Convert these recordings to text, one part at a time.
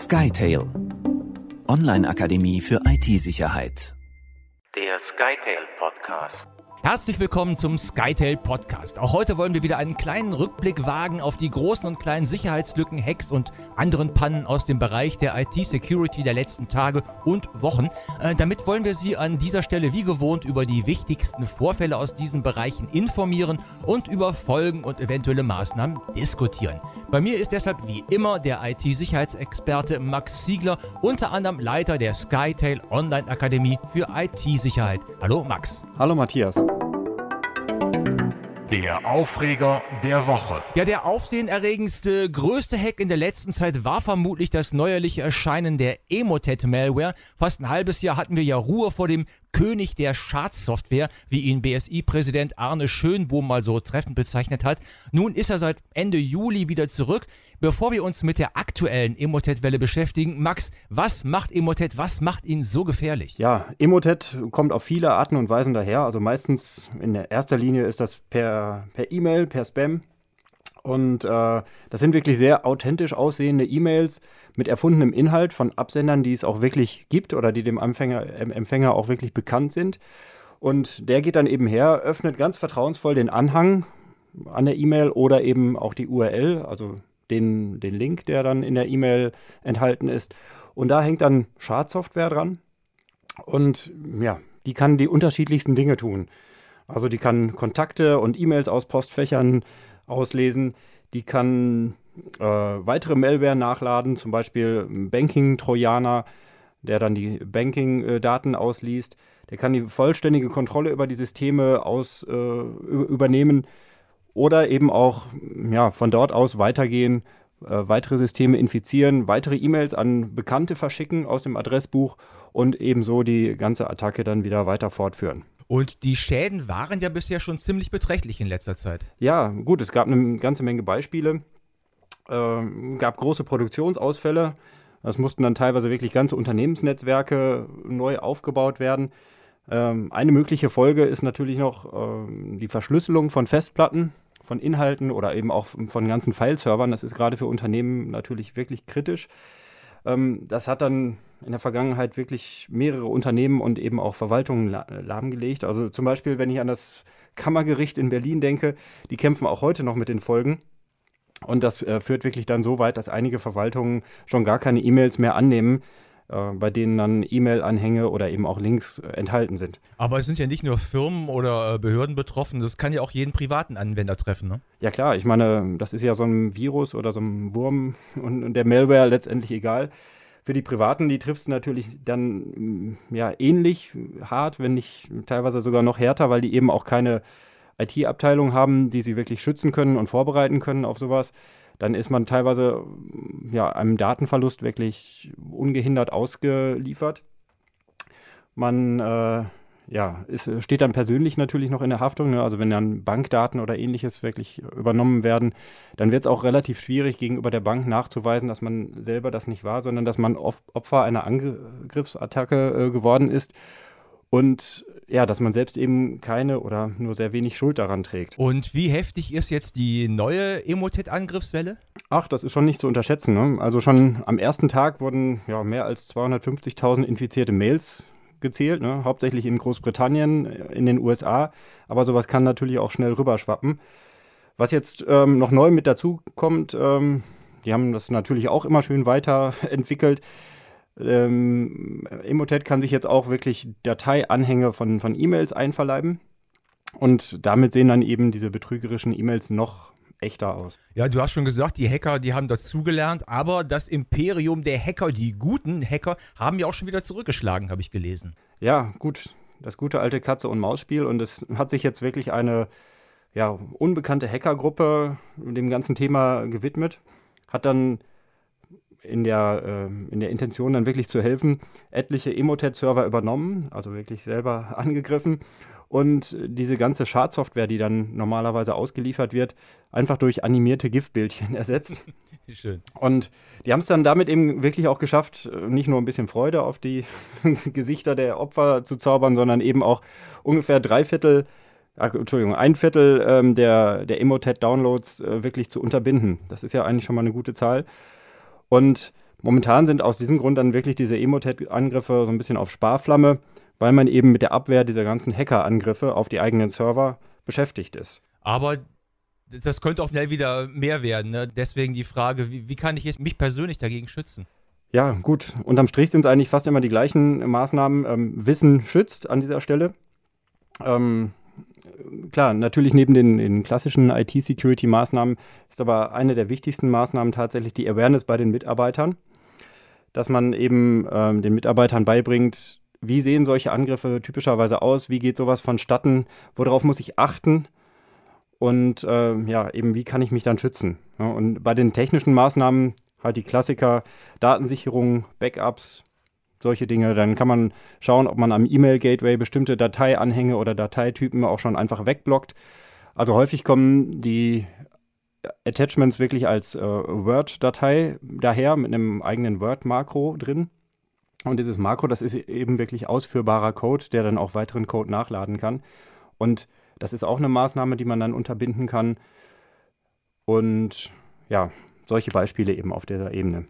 Skytale, Online-Akademie für IT-Sicherheit. Der Skytale-Podcast. Herzlich willkommen zum Skytale-Podcast. Auch heute wollen wir wieder einen kleinen Rückblick wagen auf die großen und kleinen Sicherheitslücken, Hacks und anderen Pannen aus dem Bereich der IT-Security der letzten Tage und Wochen. Damit wollen wir Sie an dieser Stelle wie gewohnt über die wichtigsten Vorfälle aus diesen Bereichen informieren und über Folgen und eventuelle Maßnahmen diskutieren. Bei mir ist deshalb wie immer der IT-Sicherheitsexperte Max Ziegler, unter anderem Leiter der Skytale Online-Akademie für IT-Sicherheit. Hallo Max. Hallo Matthias. Der Aufreger der Woche. Ja, der aufsehenerregendste, größte Hack in der letzten Zeit war vermutlich das neuerliche Erscheinen der Emotet-Malware. Fast ein halbes Jahr hatten wir ja Ruhe vor dem König der Schadsoftware, wie ihn BSI-Präsident Arne Schönbohm mal so treffend bezeichnet hat. Nun ist er seit Ende Juli wieder zurück. Bevor wir uns mit der aktuellen Emotet-Welle beschäftigen, Max, was macht Emotet? Was macht ihn so gefährlich? Ja, Emotet kommt auf viele Arten und Weisen daher. Also meistens in erster Linie ist das per E-Mail, per Spam. Und das sind wirklich sehr authentisch aussehende E-Mails mit erfundenem Inhalt von Absendern, die es auch wirklich gibt oder die dem Empfänger auch wirklich bekannt sind. Und der geht dann eben her, öffnet ganz vertrauensvoll den Anhang an der E-Mail oder eben auch die URL, also den Link, der dann in der E-Mail enthalten ist. Und da hängt dann Schadsoftware dran. Und ja, die kann die unterschiedlichsten Dinge tun. Also die kann Kontakte und E-Mails aus Postfächern auslesen. Die kann weitere Malware nachladen, zum Beispiel ein Banking-Trojaner, der dann die Banking-Daten ausliest. Der kann die vollständige Kontrolle über die Systeme übernehmen oder eben auch ja, von dort aus weitergehen, weitere Systeme infizieren, weitere E-Mails an Bekannte verschicken aus dem Adressbuch und ebenso die ganze Attacke dann wieder weiter fortführen. Und die Schäden waren ja bisher schon ziemlich beträchtlich in letzter Zeit. Ja, gut, es gab eine ganze Menge Beispiele. Gab große Produktionsausfälle. Das mussten dann teilweise wirklich ganze Unternehmensnetzwerke neu aufgebaut werden. Eine mögliche Folge ist natürlich noch die Verschlüsselung von Festplatten, von Inhalten oder eben auch von ganzen File-Servern. Das ist gerade für Unternehmen natürlich wirklich kritisch. Das hat dann in der Vergangenheit wirklich mehrere Unternehmen und eben auch Verwaltungen lahmgelegt. Also zum Beispiel, wenn ich an das Kammergericht in Berlin denke, die kämpfen auch heute noch mit den Folgen. Und das führt wirklich dann so weit, dass einige Verwaltungen schon gar keine E-Mails mehr annehmen, bei denen dann E-Mail-Anhänge oder eben auch Links enthalten sind. Aber es sind ja nicht nur Firmen oder Behörden betroffen, das kann ja auch jeden privaten Anwender treffen, ne? Ja klar, ich meine, das ist ja so ein Virus oder so ein Wurm und der Malware letztendlich egal. Für die Privaten, die trifft es natürlich dann ja ähnlich hart, wenn nicht teilweise sogar noch härter, weil die eben auch keine IT-Abteilung haben, die sie wirklich schützen können und vorbereiten können auf sowas. Dann ist man teilweise ja, einem Datenverlust wirklich ungehindert ausgeliefert. Man steht dann persönlich natürlich noch in der Haftung. Ne? Also wenn dann Bankdaten oder Ähnliches wirklich übernommen werden, dann wird es auch relativ schwierig, gegenüber der Bank nachzuweisen, dass man selber das nicht war, sondern dass man Opfer einer Angriffsattacke geworden ist. Und ja, dass man selbst eben keine oder nur sehr wenig Schuld daran trägt. Und wie heftig ist jetzt die neue Emotet-Angriffswelle? Ach, das ist schon nicht zu unterschätzen. Ne? Also schon am ersten Tag wurden ja, mehr als 250.000 infizierte Mails gezählt, ne? Hauptsächlich in Großbritannien, in den USA. Aber sowas kann natürlich auch schnell rüberschwappen. Was jetzt noch neu mit dazu kommt, die haben das natürlich auch immer schön weiterentwickelt. Emotet kann sich jetzt auch wirklich Dateianhänge von E-Mails einverleiben und damit sehen dann eben diese betrügerischen E-Mails noch echter aus. Ja, du hast schon gesagt, die Hacker, die haben dazugelernt, aber das Imperium der Hacker, die guten Hacker, haben ja auch schon wieder zurückgeschlagen, habe ich gelesen. Ja, gut, das gute alte Katze-und-Maus-Spiel und es hat sich jetzt wirklich eine ja, unbekannte Hackergruppe dem ganzen Thema gewidmet, hat dann in der Intention dann wirklich zu helfen, etliche Emotet-Server übernommen, also wirklich selber angegriffen und diese ganze Schadsoftware, die dann normalerweise ausgeliefert wird, einfach durch animierte GIF-Bildchen ersetzt. Schön. Und die haben es dann damit eben wirklich auch geschafft, nicht nur ein bisschen Freude auf die Gesichter der Opfer zu zaubern, sondern eben auch ungefähr ein Viertel der Emotet-Downloads wirklich zu unterbinden. Das ist ja eigentlich schon mal eine gute Zahl. Und Momentan sind aus diesem Grund dann wirklich diese Emotet-Angriffe so ein bisschen auf Sparflamme, weil man eben mit der Abwehr dieser ganzen Hacker-Angriffe auf die eigenen Server beschäftigt ist. Aber das könnte auch schnell wieder mehr werden, ne? Deswegen die Frage, wie kann ich jetzt mich persönlich dagegen schützen? Ja, gut. Unterm Strich sind es eigentlich fast immer die gleichen Maßnahmen. Wissen schützt an dieser Stelle. Klar, natürlich neben den klassischen IT-Security-Maßnahmen ist aber eine der wichtigsten Maßnahmen tatsächlich die Awareness bei den Mitarbeitern, dass man eben den Mitarbeitern beibringt, wie sehen solche Angriffe typischerweise aus, wie geht sowas vonstatten, worauf muss ich achten und eben wie kann ich mich dann schützen. Ja, und bei den technischen Maßnahmen halt die Klassiker, Datensicherung, Backups, solche Dinge, dann kann man schauen, ob man am E-Mail-Gateway bestimmte Dateianhänge oder Dateitypen auch schon einfach wegblockt. Also häufig kommen die Attachments wirklich als Word-Datei daher mit einem eigenen Word-Makro drin. Und dieses Makro, das ist eben wirklich ausführbarer Code, der dann auch weiteren Code nachladen kann. Und das ist auch eine Maßnahme, die man dann unterbinden kann. Und ja, solche Beispiele eben auf dieser Ebene.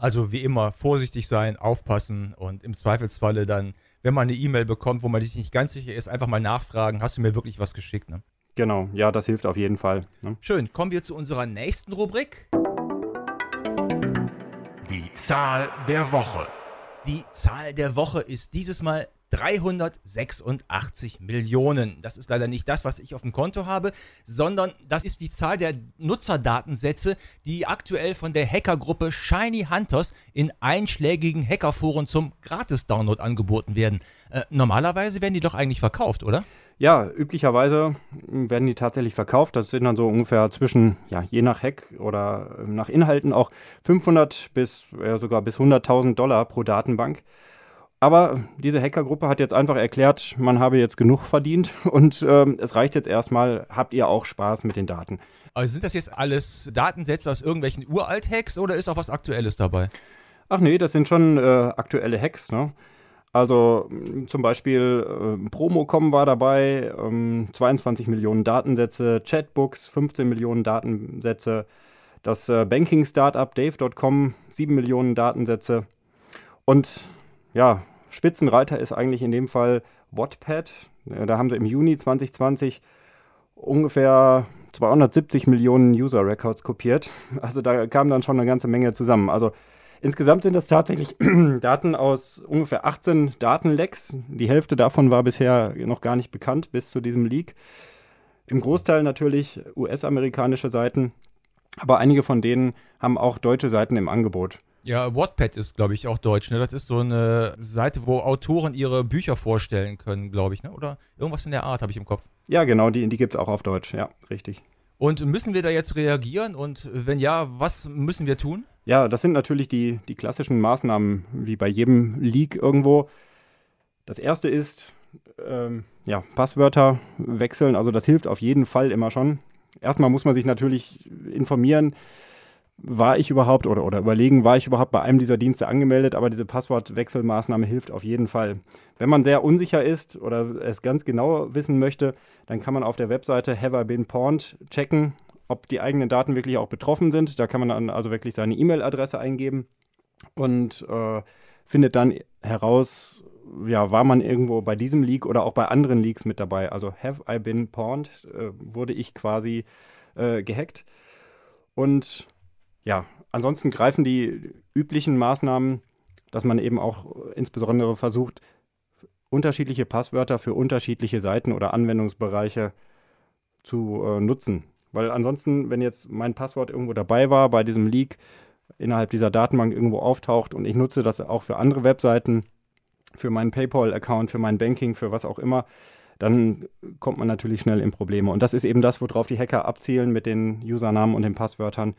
Also wie immer vorsichtig sein, aufpassen und im Zweifelsfalle dann, wenn man eine E-Mail bekommt, wo man sich nicht ganz sicher ist, einfach mal nachfragen, hast du mir wirklich was geschickt, ne? Genau, ja, das hilft auf jeden Fall. Ne? Schön, kommen wir zu unserer nächsten Rubrik. Die Zahl der Woche. Die Zahl der Woche ist dieses Mal 386 Millionen. Das ist leider nicht das, was ich auf dem Konto habe, sondern das ist die Zahl der Nutzerdatensätze, die aktuell von der Hackergruppe Shiny Hunters in einschlägigen Hackerforen zum Gratis-Download angeboten werden. Normalerweise werden die doch eigentlich verkauft, oder? Ja, üblicherweise werden die tatsächlich verkauft. Das sind dann so ungefähr zwischen, ja, je nach Hack oder nach Inhalten auch 500 bis sogar bis 100.000 $100.000 pro Datenbank. Aber diese Hackergruppe hat jetzt einfach erklärt, man habe jetzt genug verdient und es reicht jetzt erstmal, habt ihr auch Spaß mit den Daten. Also sind das jetzt alles Datensätze aus irgendwelchen Uralt-Hacks oder ist auch was Aktuelles dabei? Ach nee, das sind schon aktuelle Hacks, ne? Also zum Beispiel Promocom war dabei, 22 Millionen Datensätze, Chatbooks, 15 Millionen Datensätze, das Banking-Startup dave.com, 7 Millionen Datensätze und ja, Spitzenreiter ist eigentlich in dem Fall Wattpad. Da haben sie im Juni 2020 ungefähr 270 Millionen User-Records kopiert. Also da kam dann schon eine ganze Menge zusammen. Also insgesamt sind das tatsächlich Daten aus ungefähr 18 Datenlecks. Die Hälfte davon war bisher noch gar nicht bekannt bis zu diesem Leak. Im Großteil natürlich US-amerikanische Seiten, aber einige von denen haben auch deutsche Seiten im Angebot. Ja, Wattpad ist, glaube ich, auch deutsch, ne? Das ist so eine Seite, wo Autoren ihre Bücher vorstellen können, glaube ich, ne? Oder irgendwas in der Art, habe ich im Kopf. Ja, genau, die gibt es auch auf Deutsch, ja, richtig. Und müssen wir da jetzt reagieren und wenn ja, was müssen wir tun? Ja, das sind natürlich die klassischen Maßnahmen, wie bei jedem Leak irgendwo. Das erste ist, Passwörter wechseln, also das hilft auf jeden Fall immer schon. Erstmal muss man sich natürlich informieren, war ich überhaupt oder überlegen, war ich überhaupt bei einem dieser Dienste angemeldet, aber diese Passwortwechselmaßnahme hilft auf jeden Fall. Wenn man sehr unsicher ist oder es ganz genau wissen möchte, dann kann man auf der Webseite Have I Been Pwned checken, ob die eigenen Daten wirklich auch betroffen sind. Da kann man dann also wirklich seine E-Mail-Adresse eingeben und findet dann heraus, ja, war man irgendwo bei diesem Leak oder auch bei anderen Leaks mit dabei. Also Have I Been Pwned, wurde ich quasi gehackt. Und ja, ansonsten greifen die üblichen Maßnahmen, dass man eben auch insbesondere versucht, unterschiedliche Passwörter für unterschiedliche Seiten oder Anwendungsbereiche zu nutzen. Weil ansonsten, wenn jetzt mein Passwort irgendwo dabei war, bei diesem Leak innerhalb dieser Datenbank irgendwo auftaucht und ich nutze das auch für andere Webseiten, für meinen PayPal-Account, für mein Banking, für was auch immer, dann kommt man natürlich schnell in Probleme. Und das ist eben das, worauf die Hacker abzielen mit den Usernamen und den Passwörtern,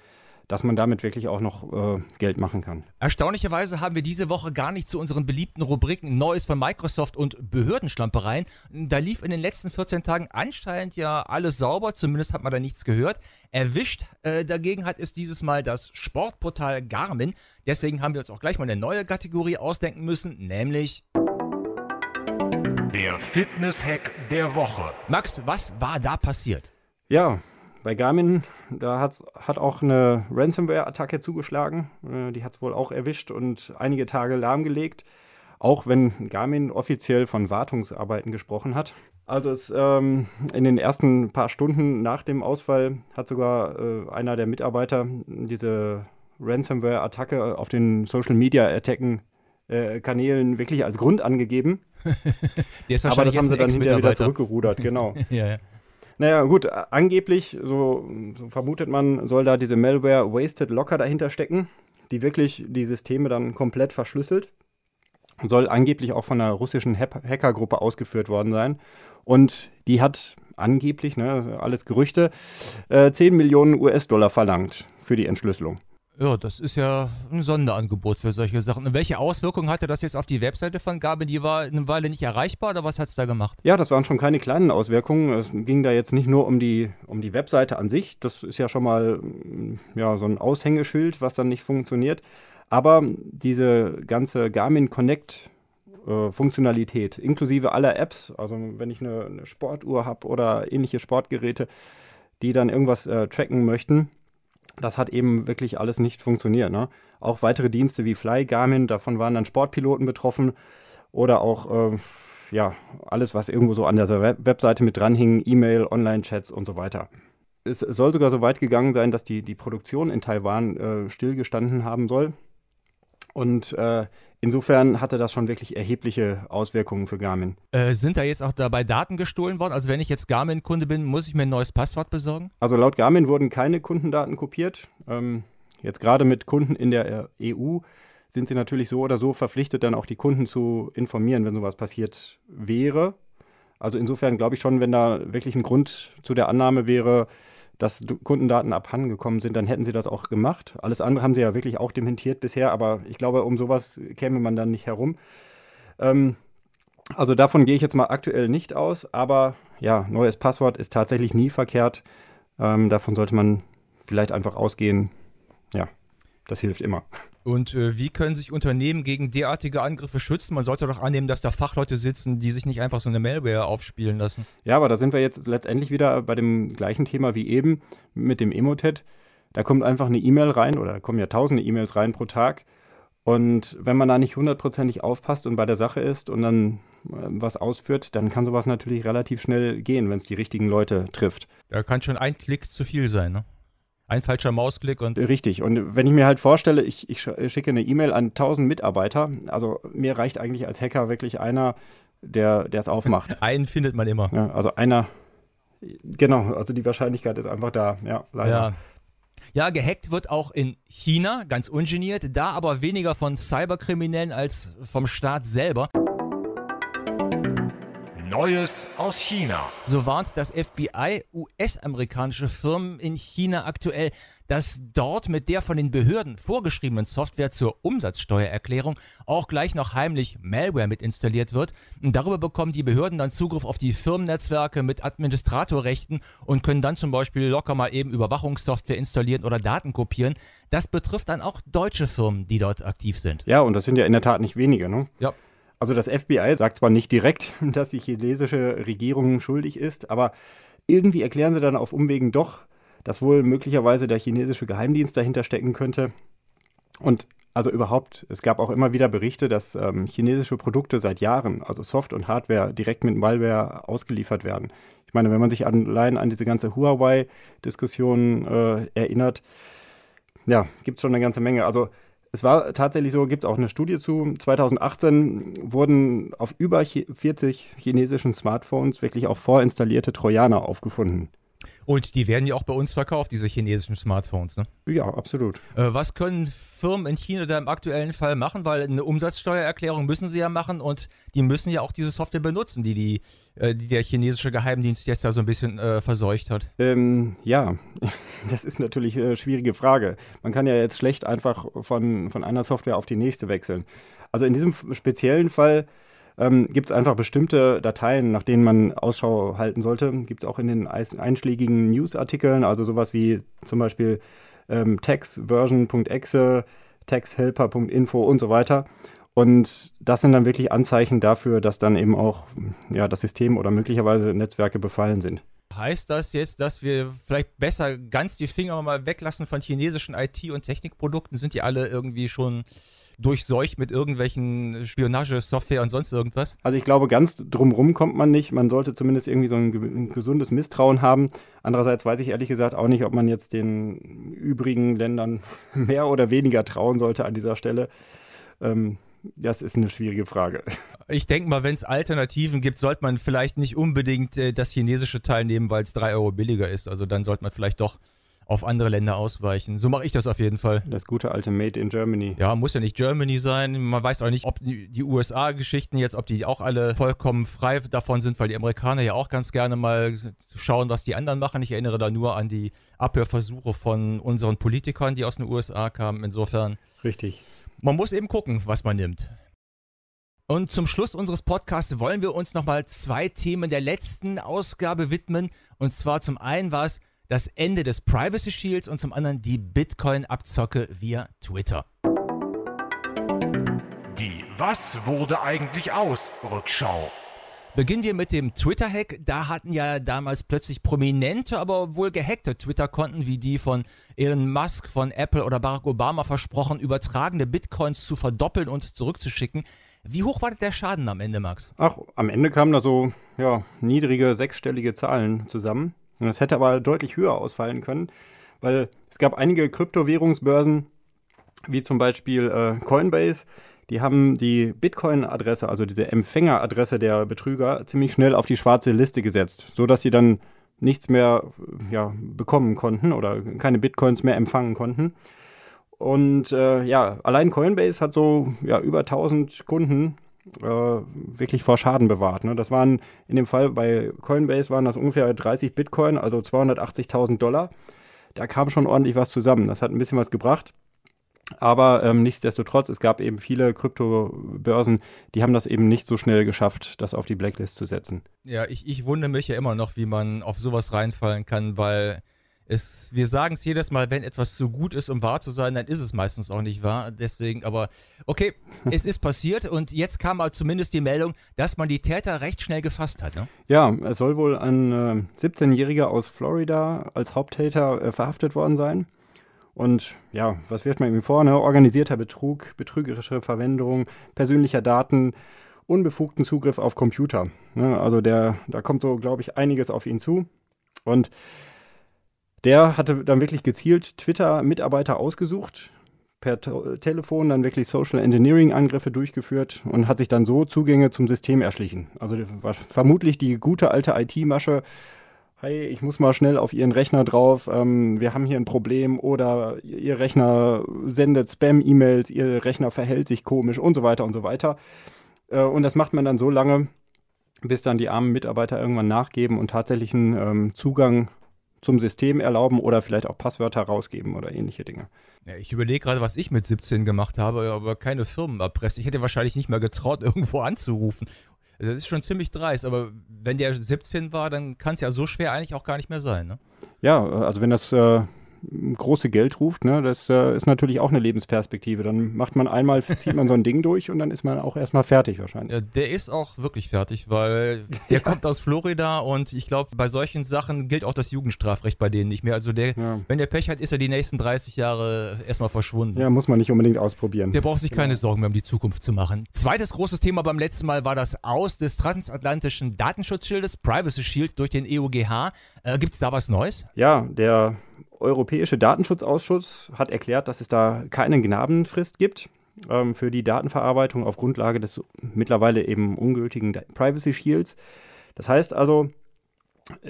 dass man damit wirklich auch noch Geld machen kann. Erstaunlicherweise haben wir diese Woche gar nicht zu unseren beliebten Rubriken Neues von Microsoft und Behördenschlampereien. Da lief in den letzten 14 Tagen anscheinend ja alles sauber, zumindest hat man da nichts gehört. Erwischt dagegen hat es dieses Mal das Sportportal Garmin. Deswegen haben wir uns auch gleich mal eine neue Kategorie ausdenken müssen, nämlich der Fitness-Hack der Woche. Max, was war da passiert? Ja, Bei Garmin, da hat auch eine Ransomware-Attacke zugeschlagen. Die hat es wohl auch erwischt und einige Tage lahmgelegt. Auch wenn Garmin offiziell von Wartungsarbeiten gesprochen hat. Also in den ersten paar Stunden nach dem Ausfall hat sogar einer der Mitarbeiter diese Ransomware-Attacke auf den Social-Media-Attacken-Kanälen wirklich als Grund angegeben. Aber das haben sie dann hinterher wieder zurückgerudert, genau. Ja. Naja, gut, angeblich, so vermutet man, soll da diese Malware Wasted Locker dahinter stecken, die wirklich die Systeme dann komplett verschlüsselt. Soll angeblich auch von einer russischen Hackergruppe ausgeführt worden sein. Und die hat angeblich, alles Gerüchte, 10 Millionen US-Dollar verlangt für die Entschlüsselung. Ja, das ist ja ein Sonderangebot für solche Sachen. Und welche Auswirkungen hatte das jetzt auf die Webseite von Garmin? Die war eine Weile nicht erreichbar, oder was hat es da gemacht? Ja, das waren schon keine kleinen Auswirkungen. Es ging da jetzt nicht nur um die Webseite an sich. Das ist ja schon mal so ein Aushängeschild, was dann nicht funktioniert. Aber diese ganze Garmin Connect Funktionalität, inklusive aller Apps, also wenn ich eine Sportuhr habe oder ähnliche Sportgeräte, die dann irgendwas tracken möchten, das hat eben wirklich alles nicht funktioniert. Ne? Auch weitere Dienste wie Fly, Garmin, davon waren dann Sportpiloten betroffen. Oder auch alles, was irgendwo so an der Webseite mit dranhing, E-Mail, Online-Chats und so weiter. Es soll sogar so weit gegangen sein, dass die Produktion in Taiwan stillgestanden haben soll. Und insofern hatte das schon wirklich erhebliche Auswirkungen für Garmin. Sind da jetzt auch dabei Daten gestohlen worden? Also wenn ich jetzt Garmin-Kunde bin, muss ich mir ein neues Passwort besorgen? Also laut Garmin wurden keine Kundendaten kopiert. Jetzt gerade mit Kunden in der EU sind sie natürlich so oder so verpflichtet, dann auch die Kunden zu informieren, wenn sowas passiert wäre. Also insofern glaube ich schon, wenn da wirklich ein Grund zu der Annahme wäre, dass Kundendaten abhandengekommen sind, dann hätten sie das auch gemacht. Alles andere haben sie ja wirklich auch dementiert bisher, aber ich glaube, um sowas käme man dann nicht herum. Also davon gehe ich jetzt mal aktuell nicht aus, aber ja, neues Passwort ist tatsächlich nie verkehrt. Davon sollte man vielleicht einfach ausgehen. Ja, das hilft immer. Und wie können sich Unternehmen gegen derartige Angriffe schützen? Man sollte doch annehmen, dass da Fachleute sitzen, die sich nicht einfach so eine Malware aufspielen lassen. Ja, aber da sind wir jetzt letztendlich wieder bei dem gleichen Thema wie eben mit dem Emotet. Da kommt einfach eine E-Mail rein oder kommen ja tausende E-Mails rein pro Tag. Und wenn man da nicht 100%ig aufpasst und bei der Sache ist und dann was ausführt, dann kann sowas natürlich relativ schnell gehen, wenn es die richtigen Leute trifft. Da kann schon ein Klick zu viel sein, ne? Ein falscher Mausklick und... Richtig. Und wenn ich mir halt vorstelle, ich schicke eine E-Mail an 1000 Mitarbeiter, also mir reicht eigentlich als Hacker wirklich einer, der es aufmacht. Einen findet man immer. Ja, also einer, genau, also die Wahrscheinlichkeit ist einfach da, ja, leider. Ja, gehackt wird auch in China, ganz ungeniert, da aber weniger von Cyberkriminellen als vom Staat selber. Neues aus China. So warnt das FBI US-amerikanische Firmen in China aktuell, dass dort mit der von den Behörden vorgeschriebenen Software zur Umsatzsteuererklärung auch gleich noch heimlich Malware mit installiert wird. Und darüber bekommen die Behörden dann Zugriff auf die Firmennetzwerke mit Administratorrechten und können dann zum Beispiel locker mal eben Überwachungssoftware installieren oder Daten kopieren. Das betrifft dann auch deutsche Firmen, die dort aktiv sind. Ja, und das sind ja in der Tat nicht wenige, ne? Ja. Also das FBI sagt zwar nicht direkt, dass die chinesische Regierung schuldig ist, aber irgendwie erklären sie dann auf Umwegen doch, dass wohl möglicherweise der chinesische Geheimdienst dahinter stecken könnte. Und also überhaupt, es gab auch immer wieder Berichte, dass chinesische Produkte seit Jahren, also Soft- und Hardware, direkt mit Malware ausgeliefert werden. Ich meine, wenn man sich allein an diese ganze Huawei-Diskussion erinnert, ja, gibt es schon eine ganze Menge. Also es war tatsächlich so, gibt es auch eine Studie zu, 2018 wurden auf über 40 chinesischen Smartphones wirklich auch vorinstallierte Trojaner aufgefunden. Und die werden ja auch bei uns verkauft, diese chinesischen Smartphones, ne? Ja, absolut. Was können Firmen in China da im aktuellen Fall machen? Weil eine Umsatzsteuererklärung müssen sie ja machen und die müssen ja auch diese Software benutzen, die der chinesische Geheimdienst jetzt da so ein bisschen verseucht hat. Das ist natürlich eine schwierige Frage. Man kann ja jetzt schlecht einfach von einer Software auf die nächste wechseln. Also in diesem speziellen Fall gibt es einfach bestimmte Dateien, nach denen man Ausschau halten sollte. Gibt es auch in den einschlägigen Newsartikeln, also sowas wie zum Beispiel taxversion.exe, taxhelper.info und so weiter. Und das sind dann wirklich Anzeichen dafür, dass dann eben auch das System oder möglicherweise Netzwerke befallen sind. Heißt das jetzt, dass wir vielleicht besser ganz die Finger mal weglassen von chinesischen IT- und Technikprodukten? Sind die alle irgendwie schon durchseucht mit irgendwelchen Spionagesoftware und sonst irgendwas? Also ich glaube, ganz drumrum kommt man nicht. Man sollte zumindest irgendwie so ein gesundes Misstrauen haben. Andererseits weiß ich ehrlich gesagt auch nicht, ob man jetzt den übrigen Ländern mehr oder weniger trauen sollte an dieser Stelle. Das ist eine schwierige Frage. Ich denke mal, wenn es Alternativen gibt, sollte man vielleicht nicht unbedingt das chinesische Teil nehmen, weil es 3 € billiger ist. Also dann sollte man vielleicht doch auf andere Länder ausweichen. So mache ich das auf jeden Fall. Das gute alte Made in Germany. Ja, muss ja nicht Germany sein. Man weiß auch nicht, ob die USA-Geschichten jetzt, ob die auch alle vollkommen frei davon sind, weil die Amerikaner ja auch ganz gerne mal schauen, was die anderen machen. Ich erinnere da nur an die Abhörversuche von unseren Politikern, die aus den USA kamen. Insofern. Richtig. Man muss eben gucken, was man nimmt. Und zum Schluss unseres Podcasts wollen wir uns nochmal 2 Themen der letzten Ausgabe widmen. Und zwar zum einen war es das Ende des Privacy Shields und zum anderen die Bitcoin-Abzocke via Twitter. Die Was wurde eigentlich aus? Rückschau. Beginnen wir mit dem Twitter-Hack. Da hatten ja damals plötzlich prominente, aber wohl gehackte Twitter-Konten wie die von Elon Musk, von Apple oder Barack Obama versprochen, übertragene Bitcoins zu verdoppeln und zurückzuschicken. Wie hoch war der Schaden am Ende, Max? Ach, am Ende kamen da so niedrige, sechsstellige Zahlen zusammen. Und das hätte aber deutlich höher ausfallen können, weil es gab einige Kryptowährungsbörsen, wie zum Beispiel Coinbase. Die haben die Bitcoin-Adresse, also diese Empfängeradresse der Betrüger, ziemlich schnell auf die schwarze Liste gesetzt, sodass sie dann nichts mehr bekommen konnten oder keine Bitcoins mehr empfangen konnten. Und allein Coinbase hat so über 1000 Kunden wirklich vor Schaden bewahrt. Ne? Das waren in dem Fall bei Coinbase waren das ungefähr 30 Bitcoin, also 280.000 $. Da kam schon ordentlich was zusammen. Das hat ein bisschen was gebracht. Aber nichtsdestotrotz, es gab eben viele Kryptobörsen, die haben das eben nicht so schnell geschafft, das auf die Blacklist zu setzen. Ja, ich wundere mich ja immer noch, wie man auf sowas reinfallen kann, weil wir sagen es jedes Mal, wenn etwas zu gut ist, um wahr zu sein, dann ist es meistens auch nicht wahr. Deswegen, aber okay, es ist passiert und jetzt kam aber zumindest die Meldung, dass man die Täter recht schnell gefasst hat. Ne? Ja, es soll wohl ein 17-Jähriger aus Florida als Haupttäter verhaftet worden sein. Und ja, was wirft man ihm vor? Ne? Organisierter Betrug, betrügerische Verwendung persönlicher Daten, unbefugten Zugriff auf Computer. Ne? Also da kommt so, glaube ich, einiges auf ihn zu. Und der hatte dann wirklich gezielt Twitter-Mitarbeiter ausgesucht, per Telefon dann wirklich Social Engineering-Angriffe durchgeführt und hat sich dann so Zugänge zum System erschlichen. Also war vermutlich die gute alte IT-Masche, hey, ich muss mal schnell auf Ihren Rechner drauf, wir haben hier ein Problem oder Ihr Rechner sendet Spam-E-Mails, Ihr Rechner verhält sich komisch und so weiter und so weiter. Und das macht man dann so lange, bis dann die armen Mitarbeiter irgendwann nachgeben und tatsächlich einen Zugang zum System erlauben oder vielleicht auch Passwörter rausgeben oder ähnliche Dinge. Ja, ich überlege gerade, was ich mit 17 gemacht habe, aber keine Firmen erpresst. Ich hätte wahrscheinlich nicht mal getraut, irgendwo anzurufen. Das ist schon ziemlich dreist, aber wenn der 17 war, dann kann es ja so schwer eigentlich auch gar nicht mehr sein, ne? Ja, also wenn das große Geld ruft, ne, das ist natürlich auch eine Lebensperspektive. Dann macht man einmal, zieht man so ein Ding durch und dann ist man auch erstmal fertig wahrscheinlich. Ja, der ist auch wirklich fertig, weil der kommt aus Florida und ich glaube, bei solchen Sachen gilt auch das Jugendstrafrecht bei denen nicht mehr. Also wenn der Pech hat, ist er die nächsten 30 Jahre erstmal verschwunden. Ja, muss man nicht unbedingt ausprobieren. Der braucht sich keine Sorgen mehr um die Zukunft zu machen. Zweites großes Thema beim letzten Mal war das Aus des transatlantischen Datenschutzschildes, Privacy Shield durch den EUGH. Gibt es da was Neues? Ja, der Europäische Datenschutzausschuss hat erklärt, dass es da keine Gnadenfrist gibt für die Datenverarbeitung auf Grundlage des mittlerweile eben ungültigen Privacy Shields. Das heißt also,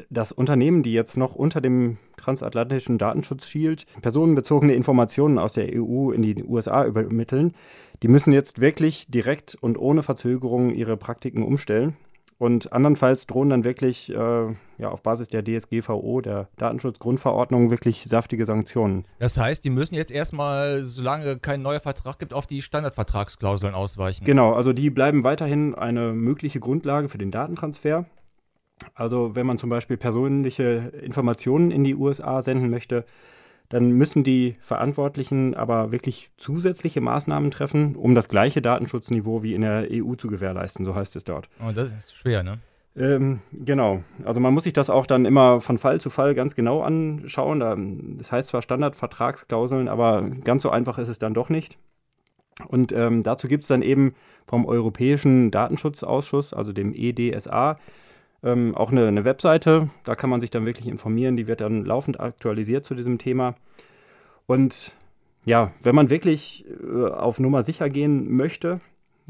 dass Unternehmen, die jetzt noch unter dem transatlantischen Datenschutzschild personenbezogene Informationen aus der EU in die USA übermitteln, die müssen jetzt wirklich direkt und ohne Verzögerung ihre Praktiken umstellen. Und andernfalls drohen dann wirklich auf Basis der DSGVO, der Datenschutzgrundverordnung, wirklich saftige Sanktionen. Das heißt, die müssen jetzt erstmal, solange kein neuer Vertrag gibt, auf die Standardvertragsklauseln ausweichen. Genau, also die bleiben weiterhin eine mögliche Grundlage für den Datentransfer. Also wenn man zum Beispiel persönliche Informationen in die USA senden möchte, dann müssen die Verantwortlichen aber wirklich zusätzliche Maßnahmen treffen, um das gleiche Datenschutzniveau wie in der EU zu gewährleisten, so heißt es dort. Oh, das ist schwer, ne? Genau, also man muss sich das auch dann immer von Fall zu Fall ganz genau anschauen. Das heißt zwar Standardvertragsklauseln, aber ganz so einfach ist es dann doch nicht. Und dazu gibt es dann eben vom Europäischen Datenschutzausschuss, also dem EDSA, auch eine Webseite. Da kann man sich dann wirklich informieren. Die wird dann laufend aktualisiert zu diesem Thema. Und ja, wenn man wirklich auf Nummer sicher gehen möchte,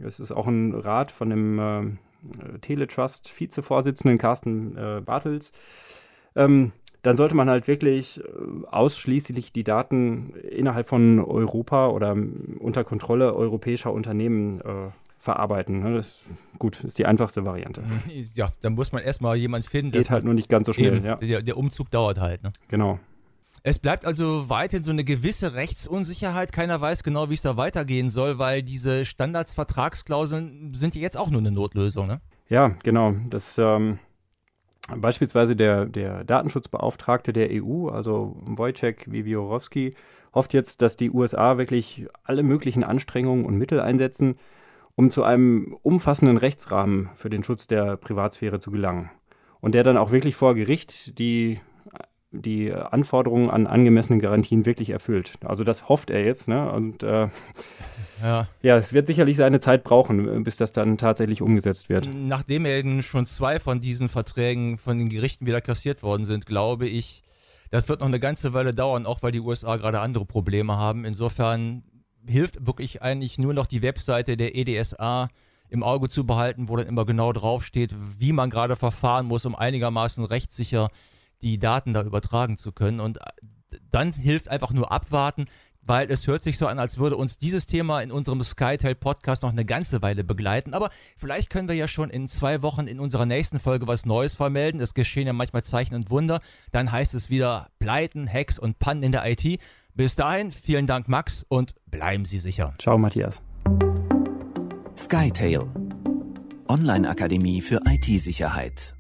es ist auch ein Rat von dem Teletrust-Vizevorsitzenden Carsten Bartels, dann sollte man halt wirklich ausschließlich die Daten innerhalb von Europa oder unter Kontrolle europäischer Unternehmen verarbeiten. Ne? Das ist die einfachste Variante. Ja, dann muss man erstmal jemanden finden. Geht halt nur nicht ganz so schnell. Eben, ja. Der Umzug dauert halt. Ne? Genau. Es bleibt also weiterhin so eine gewisse Rechtsunsicherheit. Keiner weiß genau, wie es da weitergehen soll, weil diese Standardsvertragsklauseln sind ja jetzt auch nur eine Notlösung, ne? Ja, genau. Das beispielsweise der Datenschutzbeauftragte der EU, also Wojciech hofft jetzt, dass die USA wirklich alle möglichen Anstrengungen und Mittel einsetzen, um zu einem umfassenden Rechtsrahmen für den Schutz der Privatsphäre zu gelangen. Und der dann auch wirklich vor Gericht die Anforderungen an angemessene Garantien wirklich erfüllt. Also das hofft er jetzt, ne? Und ja, es wird sicherlich seine Zeit brauchen, bis das dann tatsächlich umgesetzt wird. Nachdem eben schon 2 von diesen Verträgen von den Gerichten wieder kassiert worden sind, glaube ich, das wird noch eine ganze Weile dauern, auch weil die USA gerade andere Probleme haben. Insofern hilft wirklich eigentlich nur noch die Webseite der EDSA im Auge zu behalten, wo dann immer genau draufsteht, wie man gerade verfahren muss, um einigermaßen rechtssicher die Daten da übertragen zu können. Und dann hilft einfach nur abwarten, weil es hört sich so an, als würde uns dieses Thema in unserem Skytale-Podcast noch eine ganze Weile begleiten. Aber vielleicht können wir ja schon in 2 Wochen in unserer nächsten Folge was Neues vermelden. Es geschehen ja manchmal Zeichen und Wunder. Dann heißt es wieder Pleiten, Hacks und Pannen in der IT. Bis dahin, vielen Dank, Max, und bleiben Sie sicher. Ciao, Matthias. Skytale. Online-Akademie für IT-Sicherheit.